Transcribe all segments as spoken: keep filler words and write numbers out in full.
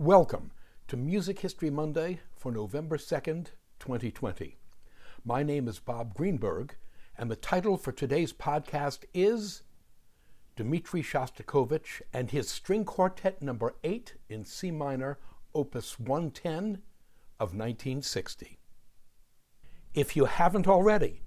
Welcome to Music History Monday for November second, twenty twenty. My name is Bob Greenberg, and the title for today's podcast is Dmitry Shostakovich and his String Quartet Number eight in C Minor, Opus one ten of nineteen sixty. If you haven't already,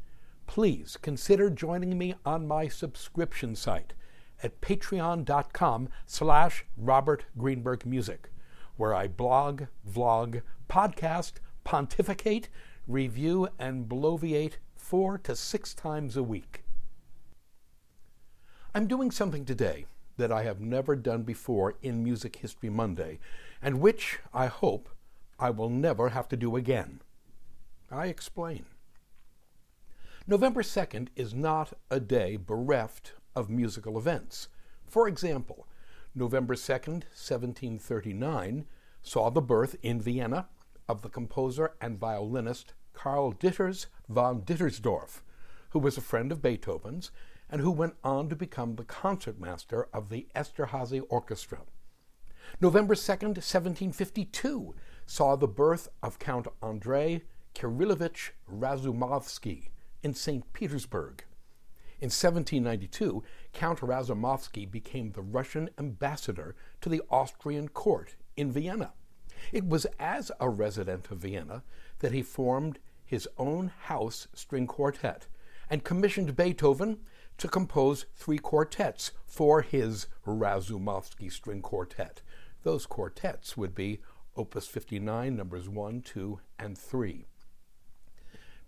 please consider joining me on my subscription site at patreon.com slash Robert Greenberg Music, where I blog, vlog, podcast, pontificate, review, and bloviate four to six times a week. I'm doing something today that I have never done before in Music History Monday, and which, I hope, I will never have to do again. I explain. November second is not a day bereft of musical events. For example, November second, seventeen thirty-nine, saw the birth in Vienna of the composer and violinist Carl Ditters von Dittersdorf, who was a friend of Beethoven's and who went on to become the concertmaster of the Esterhazy Orchestra. November second, seventeen fifty-two, saw the birth of Count Andrei Kirillovich Razumovsky in Saint Petersburg. In seventeen ninety-two, Count Razumovsky became the Russian ambassador to the Austrian court in Vienna. It was as a resident of Vienna that he formed his own house string quartet and commissioned Beethoven to compose three quartets for his Razumovsky string quartet. Those quartets would be Opus fifty-nine, numbers one, two, and three.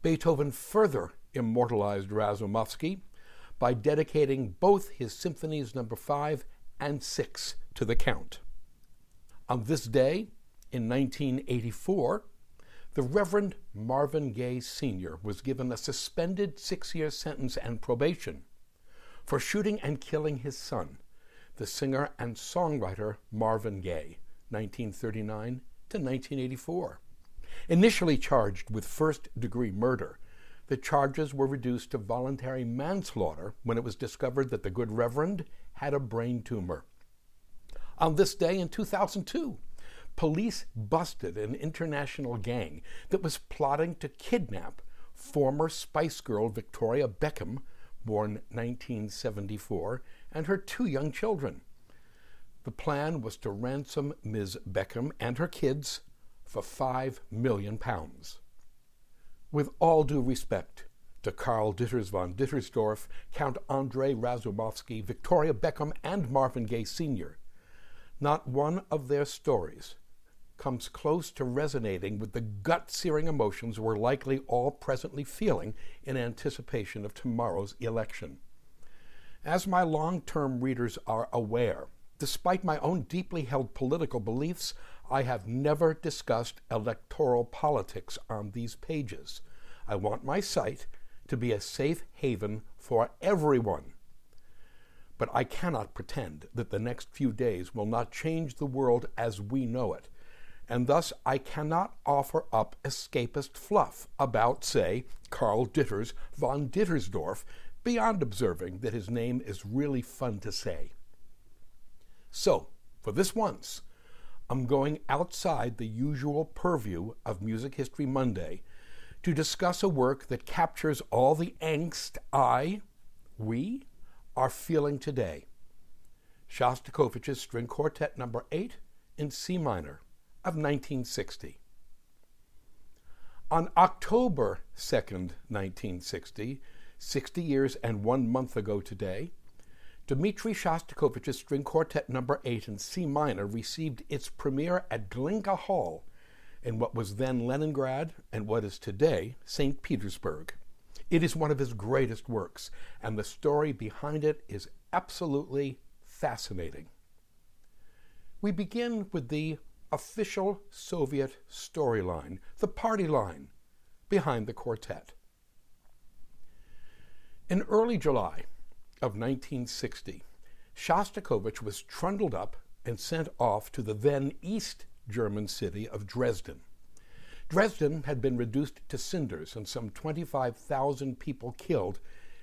Beethoven further immortalized Razumovsky by dedicating both his symphonies number five and six to the Count. On this day, in nineteen eighty-four, the Reverend Marvin Gaye Senior was given a suspended six-year sentence and probation for shooting and killing his son, the singer and songwriter Marvin Gaye, nineteen thirty-nine to nineteen eighty-four. Initially charged with first-degree murder, the charges were reduced to voluntary manslaughter when it was discovered that the good Reverend had a brain tumor. On this day in two thousand two, police busted an international gang that was plotting to kidnap former Spice Girl Victoria Beckham, born nineteen seventy-four, and her two young children. The plan was to ransom Miz Beckham and her kids for five million pounds. With all due respect to Carl Ditters von Dittersdorf, Count Andrei Razumovsky, Victoria Beckham, and Marvin Gaye Senior, not one of their stories comes close to resonating with the gut-searing emotions we're likely all presently feeling in anticipation of tomorrow's election. As my long-term readers are aware, despite my own deeply held political beliefs, I have never discussed electoral politics on these pages. I want my site to be a safe haven for everyone. But I cannot pretend that the next few days will not change the world as we know it, and thus I cannot offer up escapist fluff about, say, Carl Ditters von Dittersdorf, beyond observing that his name is really fun to say. So, for this once, I'm going outside the usual purview of Music History Monday to discuss a work that captures all the angst I, we, are feeling today. Shostakovich's String Quartet Number eight in C Minor of nineteen sixty. On October second, nineteen sixty, sixty years and one month ago today, Dmitry Shostakovich's String Quartet Number eight in C Minor received its premiere at Glinka Hall in what was then Leningrad and what is today Saint Petersburg. It is one of his greatest works, and the story behind it is absolutely fascinating. We begin with the official Soviet storyline, the party line, behind the quartet. In early July of nineteen sixty, Shostakovich was trundled up and sent off to the then East German city of Dresden. Dresden had been reduced to cinders and some twenty-five thousand people killed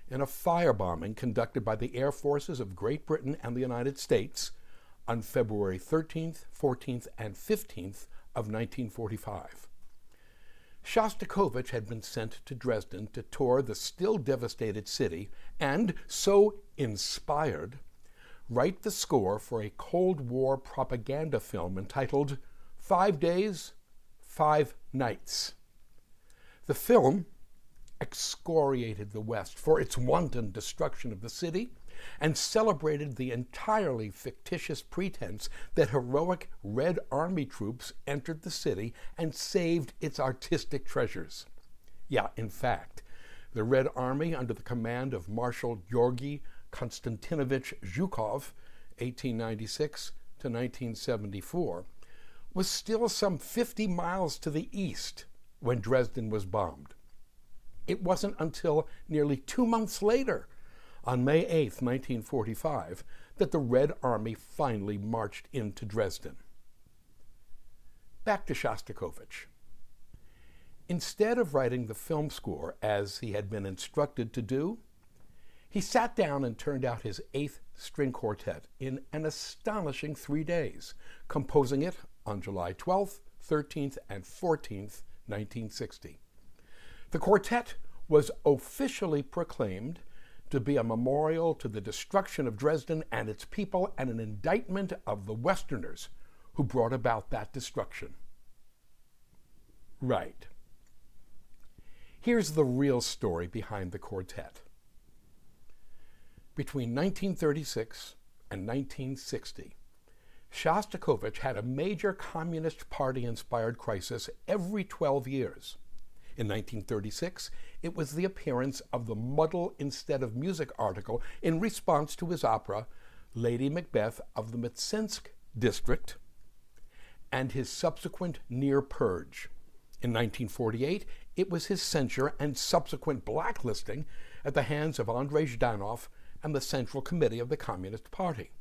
in a firebombing conducted by the air forces of Great Britain and the United States on February thirteenth, fourteenth, and fifteenth of nineteen forty-five. Shostakovich had been sent to Dresden to tour the still devastated city and, so inspired, write the score for a Cold War propaganda film entitled Five Days, Five Nights. The film excoriated the West for its wanton destruction of the city and celebrated the entirely fictitious pretense that heroic Red Army troops entered the city and saved its artistic treasures. Yeah, in fact, the Red Army, under the command of Marshal Georgi Konstantinovich Zhukov, eighteen ninety-six to nineteen seventy-four, was still some fifty miles to the east when Dresden was bombed. It wasn't until nearly two months later, on May eighth, nineteen forty-five, that the Red Army finally marched into Dresden. Back to Shostakovich. Instead of writing the film score as he had been instructed to do, he sat down and turned out his Eighth String Quartet in an astonishing three days, composing it on July twelfth, thirteenth, and fourteenth, nineteen sixty. The quartet was officially proclaimed to be a memorial to the destruction of Dresden and its people and an indictment of the Westerners who brought about that destruction. Right. Here's the real story behind the quartet. Between nineteen thirty-six and nineteen sixty, Shostakovich had a major Communist Party-inspired crisis every twelve years. In nineteen thirty-six, it was the appearance of the Muddle Instead of Music article in response to his opera, Lady Macbeth of the Mtsensk District, and his subsequent near purge. In nineteen forty-eight, it was his censure and subsequent blacklisting at the hands of Andrei Zhdanov and the Central Committee of the Communist Party.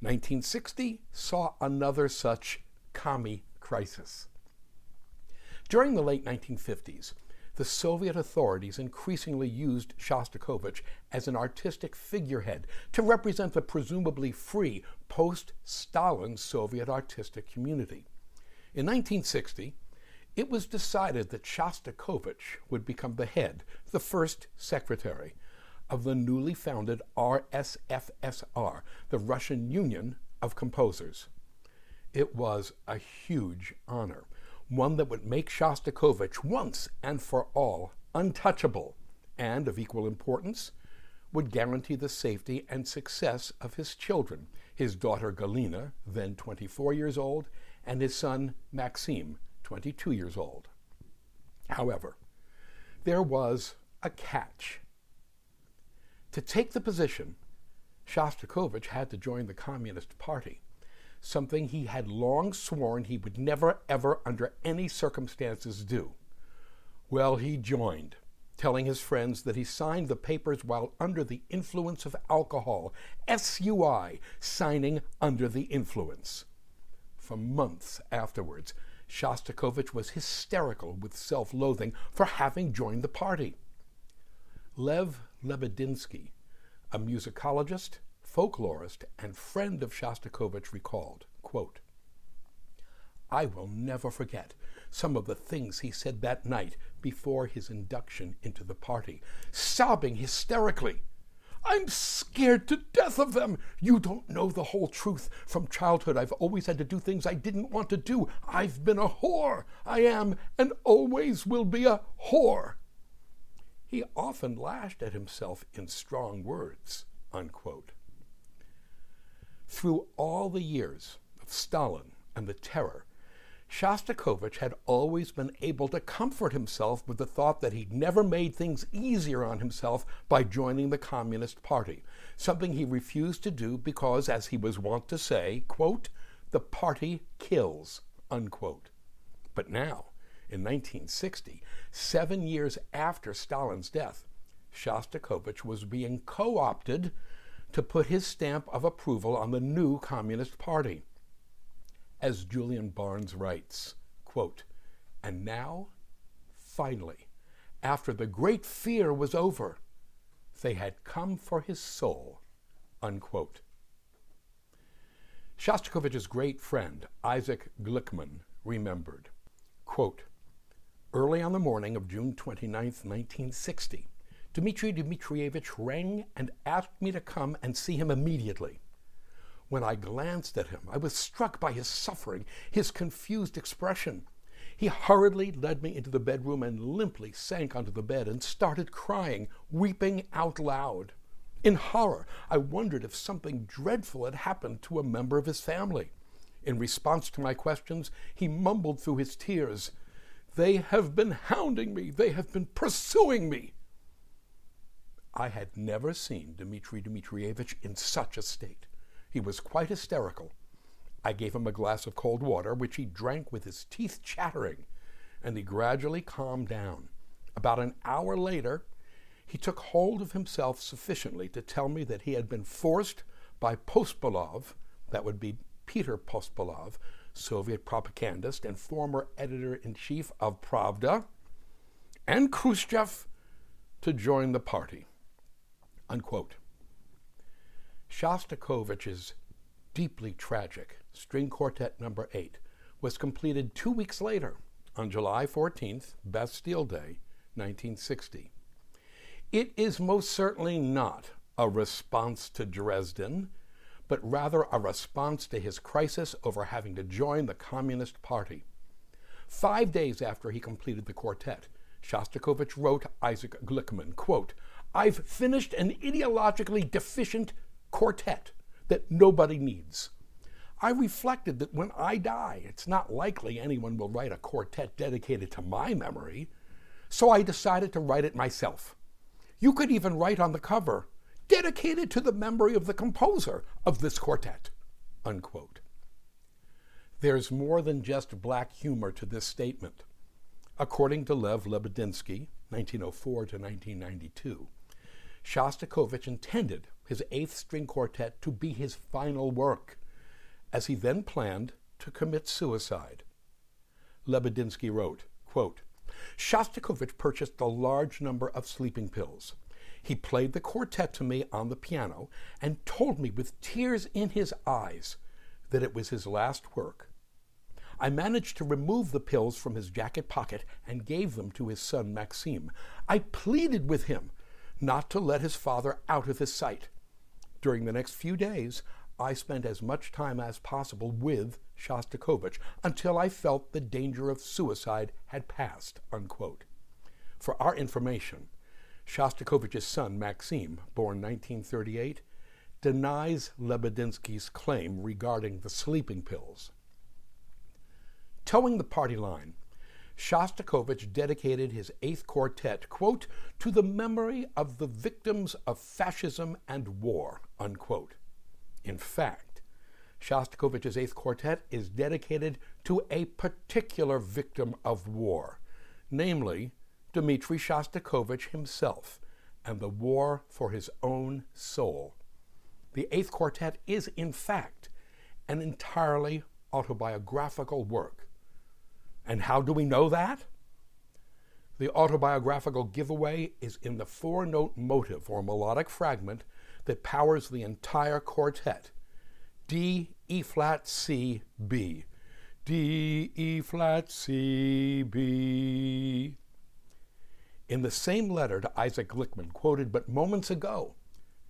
nineteen sixty saw another such commie crisis. During the late nineteen fifties, the Soviet authorities increasingly used Shostakovich as an artistic figurehead to represent the presumably free post-Stalin Soviet artistic community. In nineteen sixty, it was decided that Shostakovich would become the head, the first secretary, of the newly founded R S F S R, the Russian Union of Composers. It was a huge honor, one that would make Shostakovich once and for all untouchable, and of equal importance, would guarantee the safety and success of his children, his daughter Galina, then twenty-four years old, and his son Maxim, twenty-two years old. However, there was a catch. To take the position, Shostakovich had to join the Communist Party, something he had long sworn he would never, ever, under any circumstances do. Well, he joined, telling his friends that he signed the papers while under the influence of alcohol, S U I, signing under the influence. For months afterwards, Shostakovich was hysterical with self-loathing for having joined the party. Lev Lebedinsky, a musicologist, folklorist and friend of Shostakovich, recalled, quote, "I will never forget some of the things he said that night before his induction into the party, sobbing hysterically. I'm scared to death of them. You don't know the whole truth. From childhood, I've always had to do things I didn't want to do. I've been a whore. I am and always will be a whore." He often lashed at himself in strong words, unquote. Through all the years of Stalin and the terror, Shostakovich had always been able to comfort himself with the thought that he'd never made things easier on himself by joining the Communist Party, something he refused to do because, as he was wont to say, quote, "the party kills," unquote. But now, in nineteen sixty, seven years after Stalin's death, Shostakovich was being co-opted to put his stamp of approval on the new Communist Party. As Julian Barnes writes, quote, "And now, finally, after the great fear was over, they had come for his soul," unquote. Shostakovich's great friend, Isaac Glickman, remembered, quote, "Early on the morning of June twenty-ninth, nineteen sixty, Dmitry Dmitrievich rang and asked me to come and see him immediately. When I glanced at him, I was struck by his suffering, his confused expression. He hurriedly led me into the bedroom and limply sank onto the bed and started crying, weeping out loud. In horror, I wondered if something dreadful had happened to a member of his family. In response to my questions, he mumbled through his tears, 'They have been hounding me. They have been pursuing me.' I had never seen Dmitry Dmitrievich in such a state. He was quite hysterical. I gave him a glass of cold water, which he drank with his teeth chattering, and he gradually calmed down. About an hour later, he took hold of himself sufficiently to tell me that he had been forced by Pospelov, that would be Peter Pospelov, Soviet propagandist and former editor-in-chief of Pravda, and Khrushchev, to join the party." Unquote. Shostakovich's deeply tragic String Quartet number eight was completed two weeks later, on July fourteenth, Bastille Day, nineteen sixty. It is most certainly not a response to Dresden, but rather a response to his crisis over having to join the Communist Party. Five days after he completed the quartet, Shostakovich wrote Isaac Glickman, quote, "I've finished an ideologically deficient quartet that nobody needs. I reflected that when I die, it's not likely anyone will write a quartet dedicated to my memory, so I decided to write it myself. You could even write on the cover, 'Dedicated to the memory of the composer of this quartet,'" unquote. There's more than just black humor to this statement. According to Lev Lebedinsky, nineteen oh four to nineteen ninety-two, Shostakovich intended his Eighth String Quartet to be his final work, as he then planned to commit suicide. Lebedinsky wrote, quote, "Shostakovich purchased a large number of sleeping pills. He played the quartet to me on the piano and told me with tears in his eyes that it was his last work. I managed to remove the pills from his jacket pocket and gave them to his son Maxim. I pleaded with him not to let his father out of his sight. During the next few days, I spent as much time as possible with Shostakovich until I felt the danger of suicide had passed," unquote. For our information, Shostakovich's son, Maxim, born nineteen thirty-eight, denies Lebedinsky's claim regarding the sleeping pills. Towing the party line, Shostakovich dedicated his Eighth Quartet, quote, "to the memory of the victims of fascism and war," unquote. In fact, Shostakovich's Eighth Quartet is dedicated to a particular victim of war, namely Dmitry Shostakovich himself and the war for his own soul. The Eighth Quartet is, in fact, an entirely autobiographical work. And how do we know that? The autobiographical giveaway is in the four-note motive or melodic fragment that powers the entire quartet, D, E flat, C, B. D, E flat, C, B. In the same letter to Isaac Glickman, quoted but moments ago,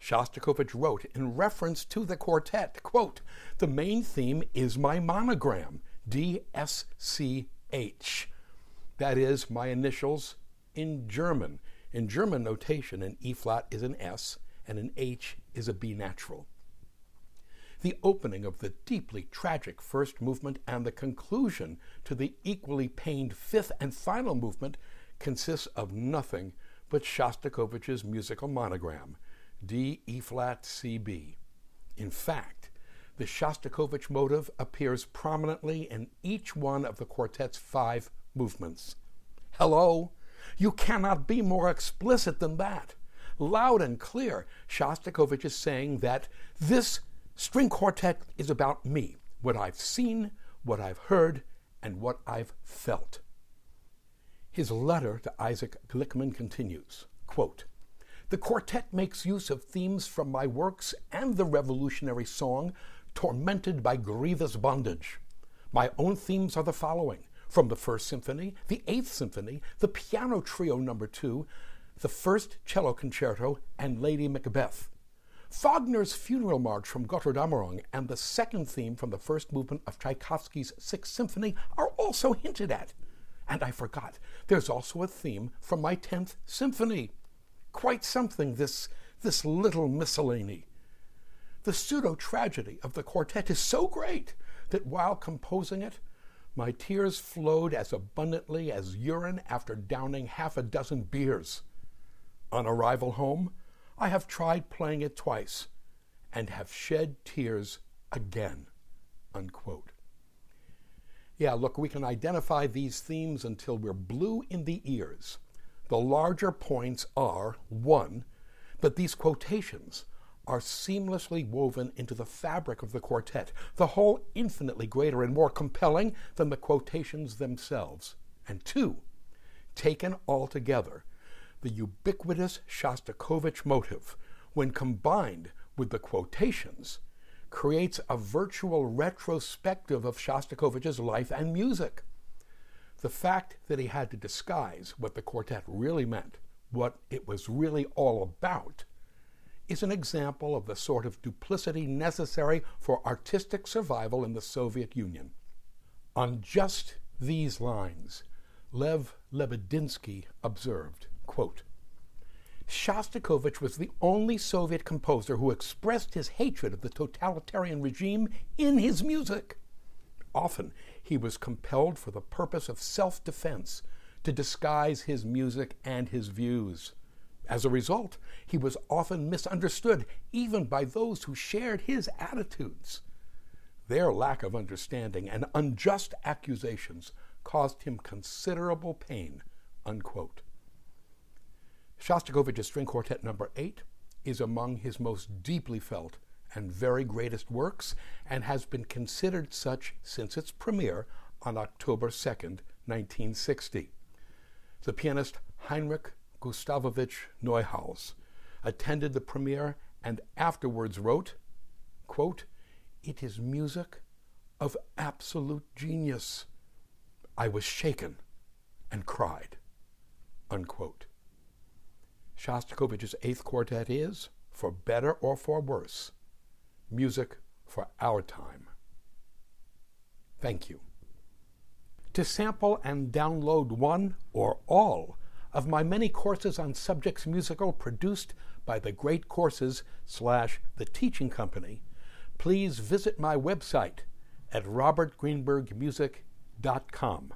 Shostakovich wrote in reference to the quartet, quote, "The main theme is my monogram, D S C H. That is my initials in German. In German notation, an E flat is an S, and an H is a B natural." The opening of the deeply tragic first movement and the conclusion to the equally pained fifth and final movement consists of nothing but Shostakovich's musical monogram, D, E flat, C, B. In fact, the Shostakovich motive appears prominently in each one of the quartet's five movements. Hello, you cannot be more explicit than that. Loud and clear, Shostakovich is saying that this string quartet is about me, what I've seen, what I've heard, and what I've felt. His letter to Isaac Glickman continues, quote, "The quartet makes use of themes from my works and the revolutionary song tormented by grievous bondage. My own themes are the following: from the First Symphony, the Eighth Symphony, the Piano Trio Number Two, the First Cello Concerto, and Lady Macbeth. Wagner's Funeral March from Götterdämmerung and the second theme from the first movement of Tchaikovsky's Sixth Symphony are also hinted at. And I forgot, there's also a theme from my Tenth Symphony. Quite something, this, this little miscellany. The pseudo-tragedy of the quartet is so great that while composing it, my tears flowed as abundantly as urine after downing half a dozen beers. On arrival home, I have tried playing it twice and have shed tears again." Unquote. Yeah, look, we can identify these themes until we're blue in the ears. The larger points are, one, that these quotations are seamlessly woven into the fabric of the quartet, the whole infinitely greater and more compelling than the quotations themselves. And two, taken all together, the ubiquitous Shostakovich motive, when combined with the quotations, creates a virtual retrospective of Shostakovich's life and music. The fact that he had to disguise what the quartet really meant, what it was really all about, is an example of the sort of duplicity necessary for artistic survival in the Soviet Union. On just these lines, Lev Lebedinsky observed, quote, "Shostakovich was the only Soviet composer who expressed his hatred of the totalitarian regime in his music. Often he was compelled for the purpose of self-defense to disguise his music and his views. As a result, he was often misunderstood, even by those who shared his attitudes. Their lack of understanding and unjust accusations caused him considerable pain." Unquote. Shostakovich's String Quartet Number eight is among his most deeply felt and very greatest works, and has been considered such since its premiere on October second, nineteen sixty. The pianist Heinrich Gustavovich Neuhaus attended the premiere and afterwards wrote, quote, "It is music of absolute genius. I was shaken and cried." Unquote. Shostakovich's Eighth Quartet is, for better or for worse, music for our time. Thank you. To sample and download one or all of my many courses on subjects musical produced by the Great Courses slash The Teaching Company, please visit my website at robert greenberg music dot com.